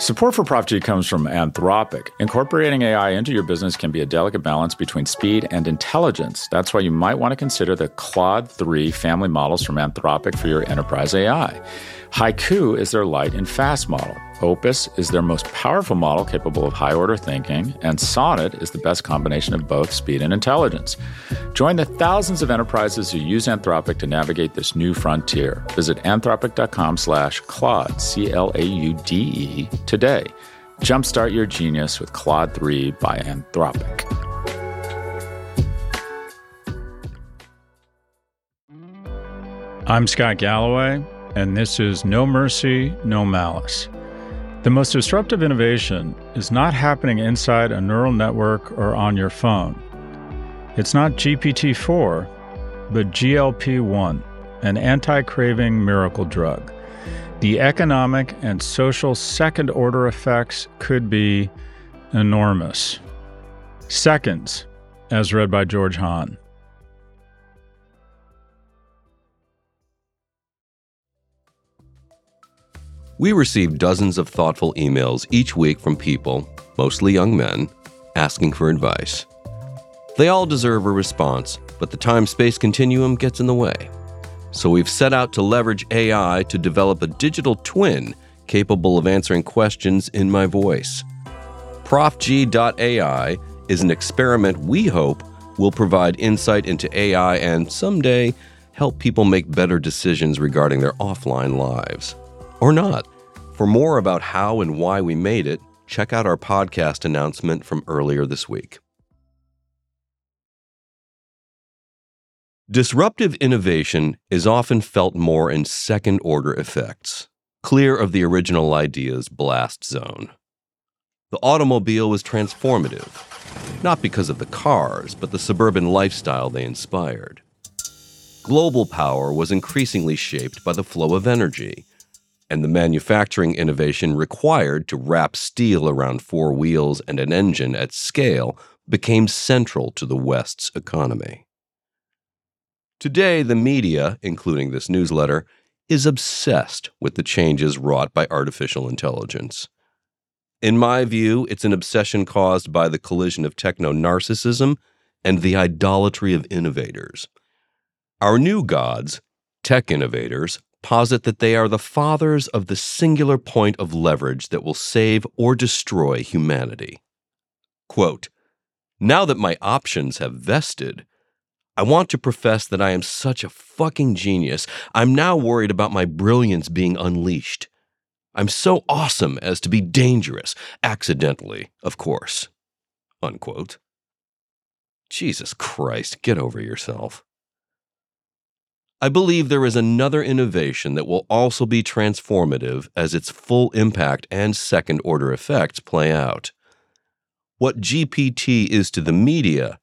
Support for Prof G comes from Anthropic. Incorporating AI into your business can be a delicate balance between speed and intelligence. That's why you might want to consider the Claude 3 family models from Anthropic for your enterprise AI. Haiku is their light and fast model. Opus is their most powerful model capable of high-order thinking, and Sonnet is the best combination of both speed and intelligence. Join the thousands of enterprises who use Anthropic to navigate this new frontier. Visit anthropic.com/Claude, C-L-A-U-D-E, today. Jumpstart your genius with Claude 3 by Anthropic. I'm Scott Galloway, and this is No Mercy, No Malice. The most disruptive innovation is not happening inside a neural network or on your phone. It's not GPT-4, but GLP-1, an anti-craving miracle drug. The economic and social second-order effects could be enormous. Seconds, as read by George Hahn. We receive dozens of thoughtful emails each week from people, mostly young men, asking for advice. They all deserve a response, but the time-space continuum gets in the way. So we've set out to leverage AI to develop a digital twin capable of answering questions in my voice. ProfG.AI is an experiment we hope will provide insight into AI and someday help people make better decisions regarding their offline lives. Or not. For more about how and why we made it, check out our podcast announcement from earlier this week. Disruptive innovation is often felt more in second-order effects, clear of the original idea's blast zone. The automobile was transformative, not because of the cars, but the suburban lifestyle they inspired. Global power was increasingly shaped by the flow of energy, and the manufacturing innovation required to wrap steel around four wheels and an engine at scale became central to the West's economy. Today, the media, including this newsletter, is obsessed with the changes wrought by artificial intelligence. In my view, it's an obsession caused by the collision of techno-narcissism and the idolatry of innovators. Our new gods, tech innovators, posit that they are the fathers of the singular point of leverage that will save or destroy humanity. Quote, "Now that my options have vested, I want to profess that I am such a fucking genius. I'm now worried about my brilliance being unleashed. I'm so awesome as to be dangerous, accidentally, of course." Unquote. Jesus Christ, get over yourself. I believe there is another innovation that will also be transformative as its full impact and second-order effects play out. What GPT is to the media,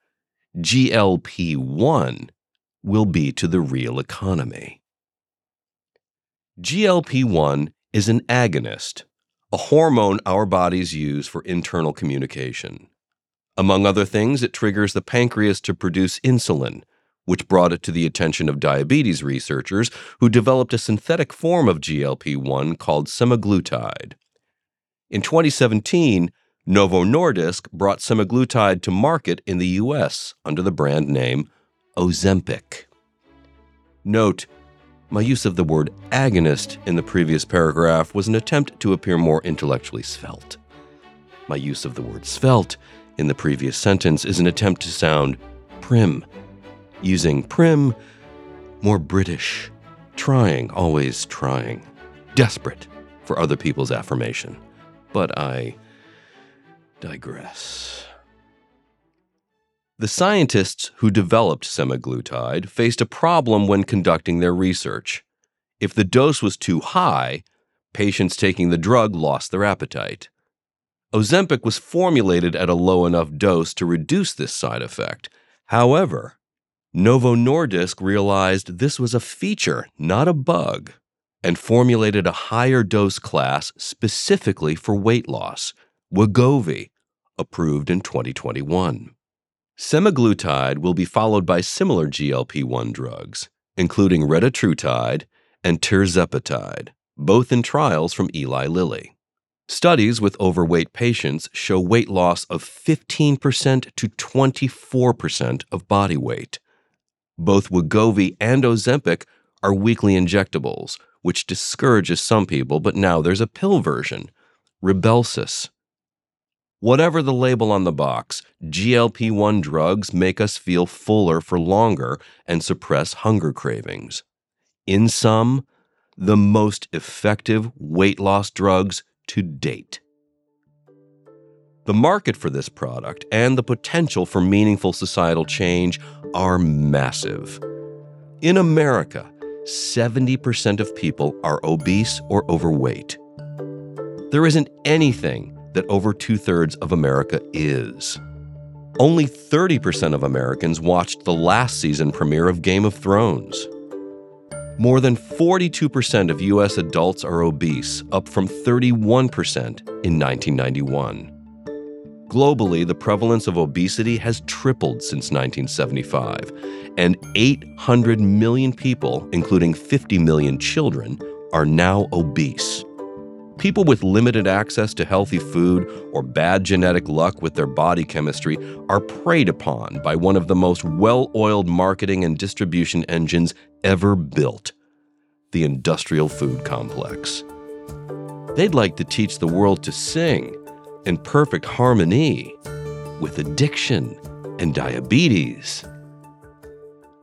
GLP-1 will be to the real economy. GLP-1 is an agonist, a hormone our bodies use for internal communication. Among other things, it triggers the pancreas to produce insulin, which brought it to the attention of diabetes researchers who developed a synthetic form of GLP-1 called semaglutide. In 2017, Novo Nordisk brought semaglutide to market in the U.S. under the brand name Ozempic. Note, my use of the word agonist in the previous paragraph was an attempt to appear more intellectually svelte. My use of the word svelte in the previous sentence is an attempt to sound prim, using prim, more British, trying, always trying, desperate for other people's affirmation. But I digress. The scientists who developed semaglutide faced a problem when conducting their research. If the dose was too high, patients taking the drug lost their appetite. Ozempic was formulated at a low enough dose to reduce this side effect. However, Novo Nordisk realized this was a feature, not a bug, and formulated a higher dose class specifically for weight loss, Wegovy, approved in 2021. Semaglutide will be followed by similar GLP-1 drugs, including retatrutide and tirzepatide, both in trials from Eli Lilly. Studies with overweight patients show weight loss of 15% to 24% of body weight. Both Wegovy and Ozempic are weekly injectables, which discourages some people, but now there's a pill version, Rybelsus. Whatever the label on the box, GLP-1 drugs make us feel fuller for longer and suppress hunger cravings. In sum, the most effective weight loss drugs to date. The market for this product and the potential for meaningful societal change are massive. In America, 70% of people are obese or overweight. There isn't anything that over two-thirds of America is. Only 30% of Americans watched the last season premiere of Game of Thrones. More than 42% of U.S. adults are obese, up from 31% in 1991. Globally, the prevalence of obesity has tripled since 1975, and 800 million people, including 50 million children, are now obese. People with limited access to healthy food or bad genetic luck with their body chemistry are preyed upon by one of the most well-oiled marketing and distribution engines ever built, the industrial food complex. They'd like to teach the world to sing in perfect harmony with addiction and diabetes.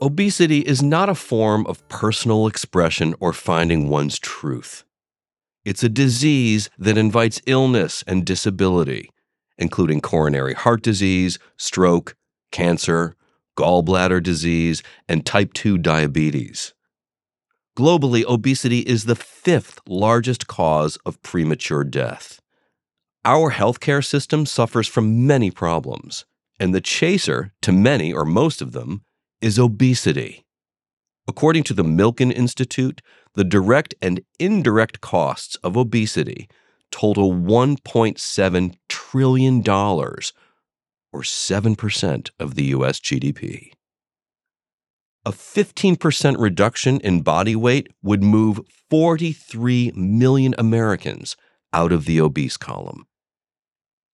Obesity is not a form of personal expression or finding one's truth. It's a disease that invites illness and disability, including coronary heart disease, stroke, cancer, gallbladder disease, and type 2 diabetes. Globally, obesity is the fifth largest cause of premature death. Our healthcare system suffers from many problems, and the chaser to many or most of them is obesity. According to the Milken Institute, the direct and indirect costs of obesity total $1.7 trillion, or 7% of the U.S. GDP. A 15% reduction in body weight would move 43 million Americans out of the obese column.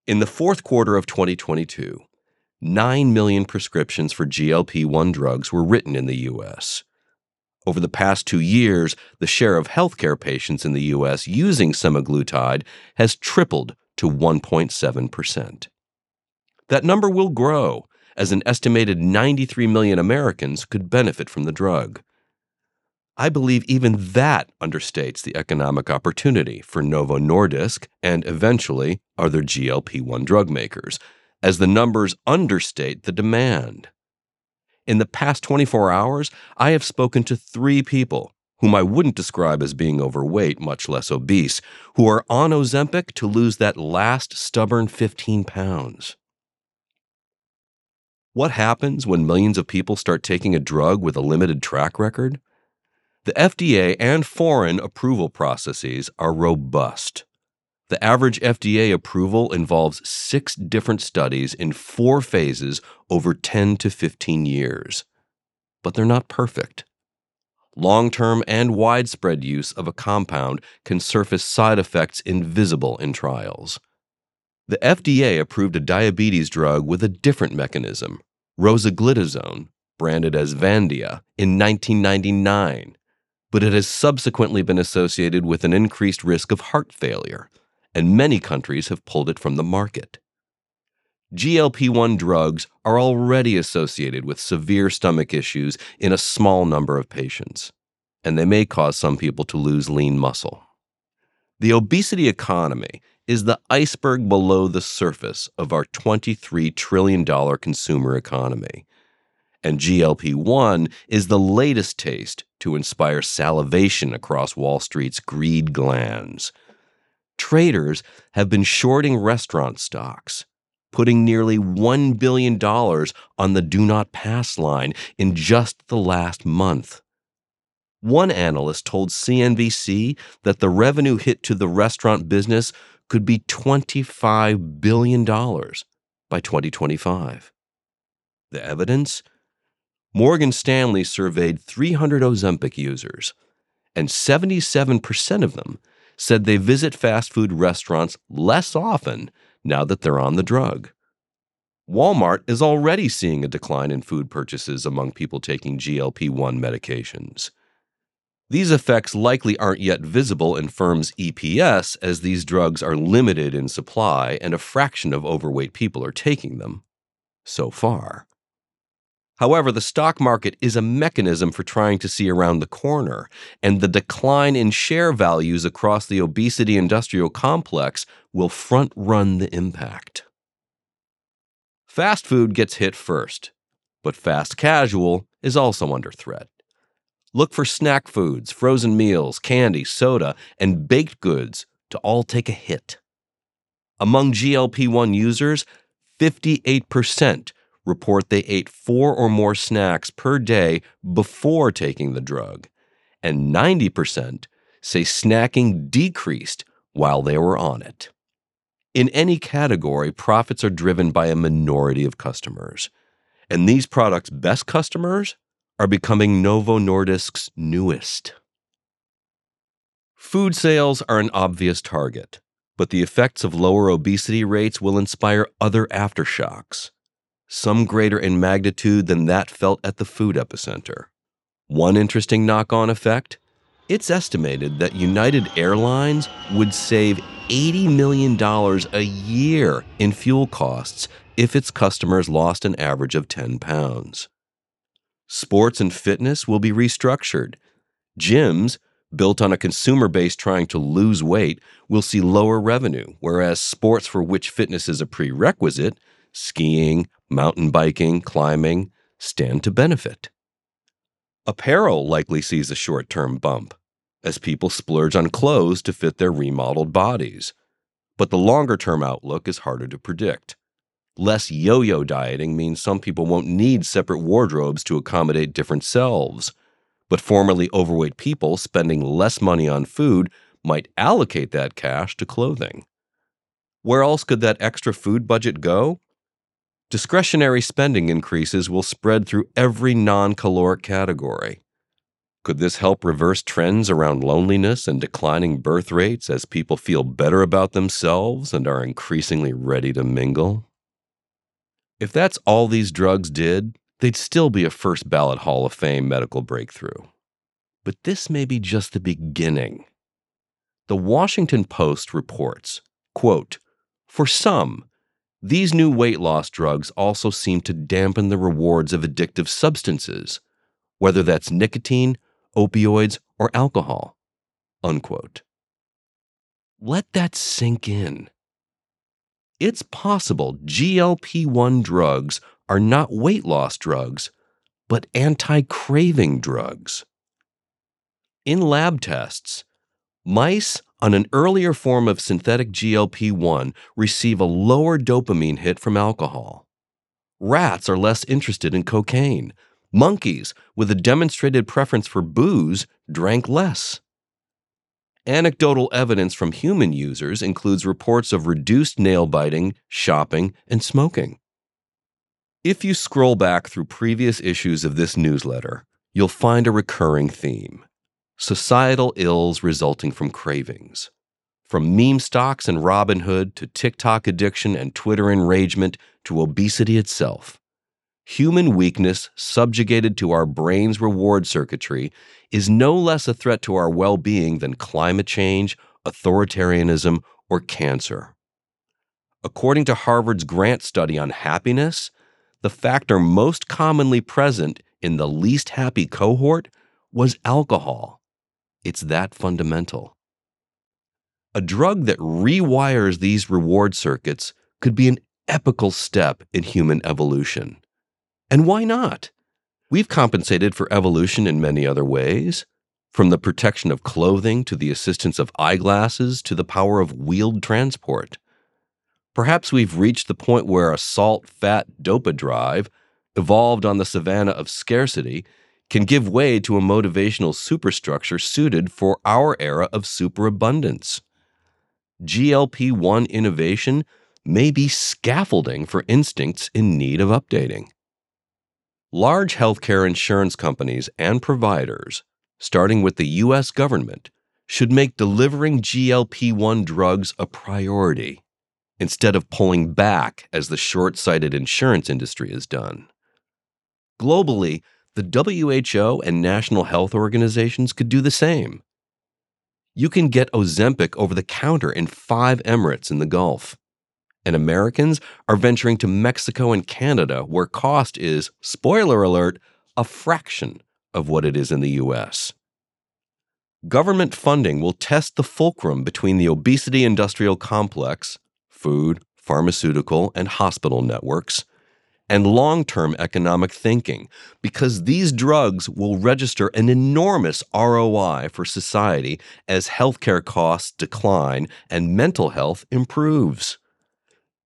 In the fourth quarter of 2022, 9 million prescriptions for GLP-1 drugs were written in the U.S. Over the past 2 years, the share of healthcare patients in the U.S. using semaglutide has tripled to 1.7%. That number will grow, as an estimated 93 million Americans could benefit from the drug. I believe even that understates the economic opportunity for Novo Nordisk and eventually other GLP-1 drug makers, as the numbers understate the demand. In the past 24 hours, I have spoken to 3 people whom I wouldn't describe as being overweight, much less obese, who are on Ozempic to lose that last stubborn 15 pounds. What happens when millions of people start taking a drug with a limited track record? The FDA and foreign approval processes are robust. The average FDA approval involves 6 different studies in 4 phases over 10 to 15 years. But they're not perfect. Long-term and widespread use of a compound can surface side effects invisible in trials. The FDA approved a diabetes drug with a different mechanism, rosiglitazone, branded as Vandia, in 1999. But it has subsequently been associated with an increased risk of heart failure, and many countries have pulled it from the market. GLP-1 drugs are already associated with severe stomach issues in a small number of patients, and they may cause some people to lose lean muscle. The obesity economy is the iceberg below the surface of our $23 trillion consumer economy. And GLP-1 is the latest taste to inspire salivation across Wall Street's greed glands. Traders have been shorting restaurant stocks, putting nearly $1 billion on the do not pass line in just the last month. One analyst told CNBC that the revenue hit to the restaurant business could be $25 billion by 2025. The evidence? Morgan Stanley surveyed 300 Ozempic users, and 77% of them said they visit fast food restaurants less often now that they're on the drug. Walmart is already seeing a decline in food purchases among people taking GLP-1 medications. These effects likely aren't yet visible in firms' EPS, as these drugs are limited in supply and a fraction of overweight people are taking them, so far. However, the stock market is a mechanism for trying to see around the corner, and the decline in share values across the obesity industrial complex will front-run the impact. Fast food gets hit first, but fast casual is also under threat. Look for snack foods, frozen meals, candy, soda, and baked goods to all take a hit. Among GLP-1 users, 58% report they ate 4 or more snacks per day before taking the drug, and 90% say snacking decreased while they were on it. In any category, profits are driven by a minority of customers, and these products' best customers are becoming Novo Nordisk's newest. Food sales are an obvious target, but the effects of lower obesity rates will inspire other aftershocks, some greater in magnitude than that felt at the food epicenter. One interesting knock-on effect? It's estimated that United Airlines would save $80 million a year in fuel costs if its customers lost an average of 10 pounds. Sports and fitness will be restructured. Gyms, built on a consumer base trying to lose weight, will see lower revenue, whereas sports for which fitness is a prerequisite, skiing, mountain biking, climbing, stand to benefit. Apparel likely sees a short-term bump as people splurge on clothes to fit their remodeled bodies. But the longer-term outlook is harder to predict. Less yo-yo dieting means some people won't need separate wardrobes to accommodate different selves. But formerly overweight people spending less money on food might allocate that cash to clothing. Where else could that extra food budget go? Discretionary spending increases will spread through every non-caloric category. Could this help reverse trends around loneliness and declining birth rates as people feel better about themselves and are increasingly ready to mingle? If that's all these drugs did, they'd still be a first ballot Hall of Fame medical breakthrough. But this may be just the beginning. The Washington Post reports, quote, "For some, these new weight loss drugs also seem to dampen the rewards of addictive substances, whether that's nicotine, opioids, or alcohol," unquote. Let that sink in. It's possible GLP-1 drugs are not weight loss drugs, but anti-craving drugs. In lab tests, mice on an earlier form of synthetic GLP-1 receive a lower dopamine hit from alcohol. Rats are less interested in cocaine. Monkeys with a demonstrated preference for booze drank less. Anecdotal evidence from human users includes reports of reduced nail biting, shopping, and smoking. If you scroll back through previous issues of this newsletter, you'll find a recurring theme: societal ills resulting from cravings. From meme stocks and Robin Hood to TikTok addiction and Twitter enragement to obesity itself, human weakness subjugated to our brain's reward circuitry is no less a threat to our well-being than climate change, authoritarianism, or cancer. According to Harvard's Grant study on happiness, the factor most commonly present in the least happy cohort was alcohol. It's that fundamental. A drug that rewires these reward circuits could be an epical step in human evolution. And why not? We've compensated for evolution in many other ways, from the protection of clothing to the assistance of eyeglasses to the power of wheeled transport. Perhaps we've reached the point where a salt-fat dopa drive, evolved on the savanna of scarcity, can give way to a motivational superstructure suited for our era of superabundance. GLP-1 innovation may be scaffolding for instincts in need of updating. Large healthcare insurance companies and providers, starting with the U.S. government, should make delivering GLP-1 drugs a priority, instead of pulling back as the short-sighted insurance industry has done. Globally, the WHO and national health organizations could do the same. You can get Ozempic over the counter in 5 emirates in the Gulf. And Americans are venturing to Mexico and Canada, where cost is, spoiler alert, a fraction of what it is in the U.S. Government funding will test the fulcrum between the obesity industrial complex, food, pharmaceutical, and hospital networks, and long-term economic thinking, because these drugs will register an enormous ROI for society as healthcare costs decline and mental health improves.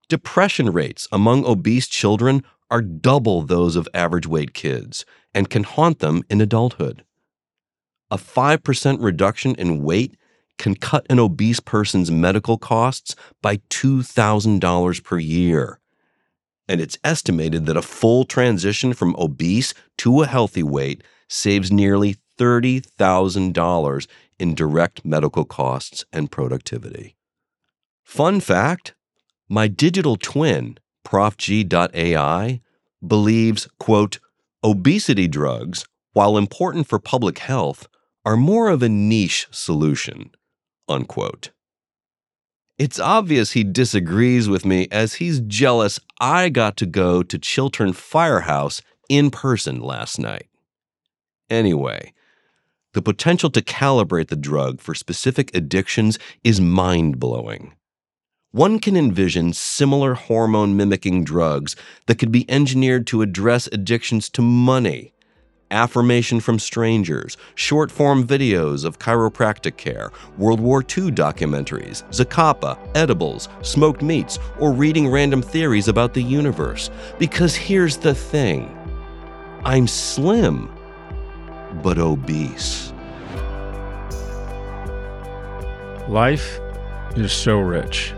Depression rates among obese children are double those of average-weight kids and can haunt them in adulthood. A 5% reduction in weight can cut an obese person's medical costs by $2,000 per year. And it's estimated that a full transition from obese to a healthy weight saves nearly $30,000 in direct medical costs and productivity. Fun fact, my digital twin, ProfG.AI, believes, quote, obesity drugs, while important for public health, are more of a niche solution, unquote. It's obvious he disagrees with me, as he's jealous I got to go to Chiltern Firehouse in person last night. Anyway, the potential to calibrate the drug for specific addictions is mind-blowing. One can envision similar hormone-mimicking drugs that could be engineered to address addictions to money, affirmation from strangers, short-form videos of chiropractic care, World War II documentaries, Zacapa, edibles, smoked meats, or reading random theories about the universe. Because here's the thing, I'm slim, but obese. Life is so rich.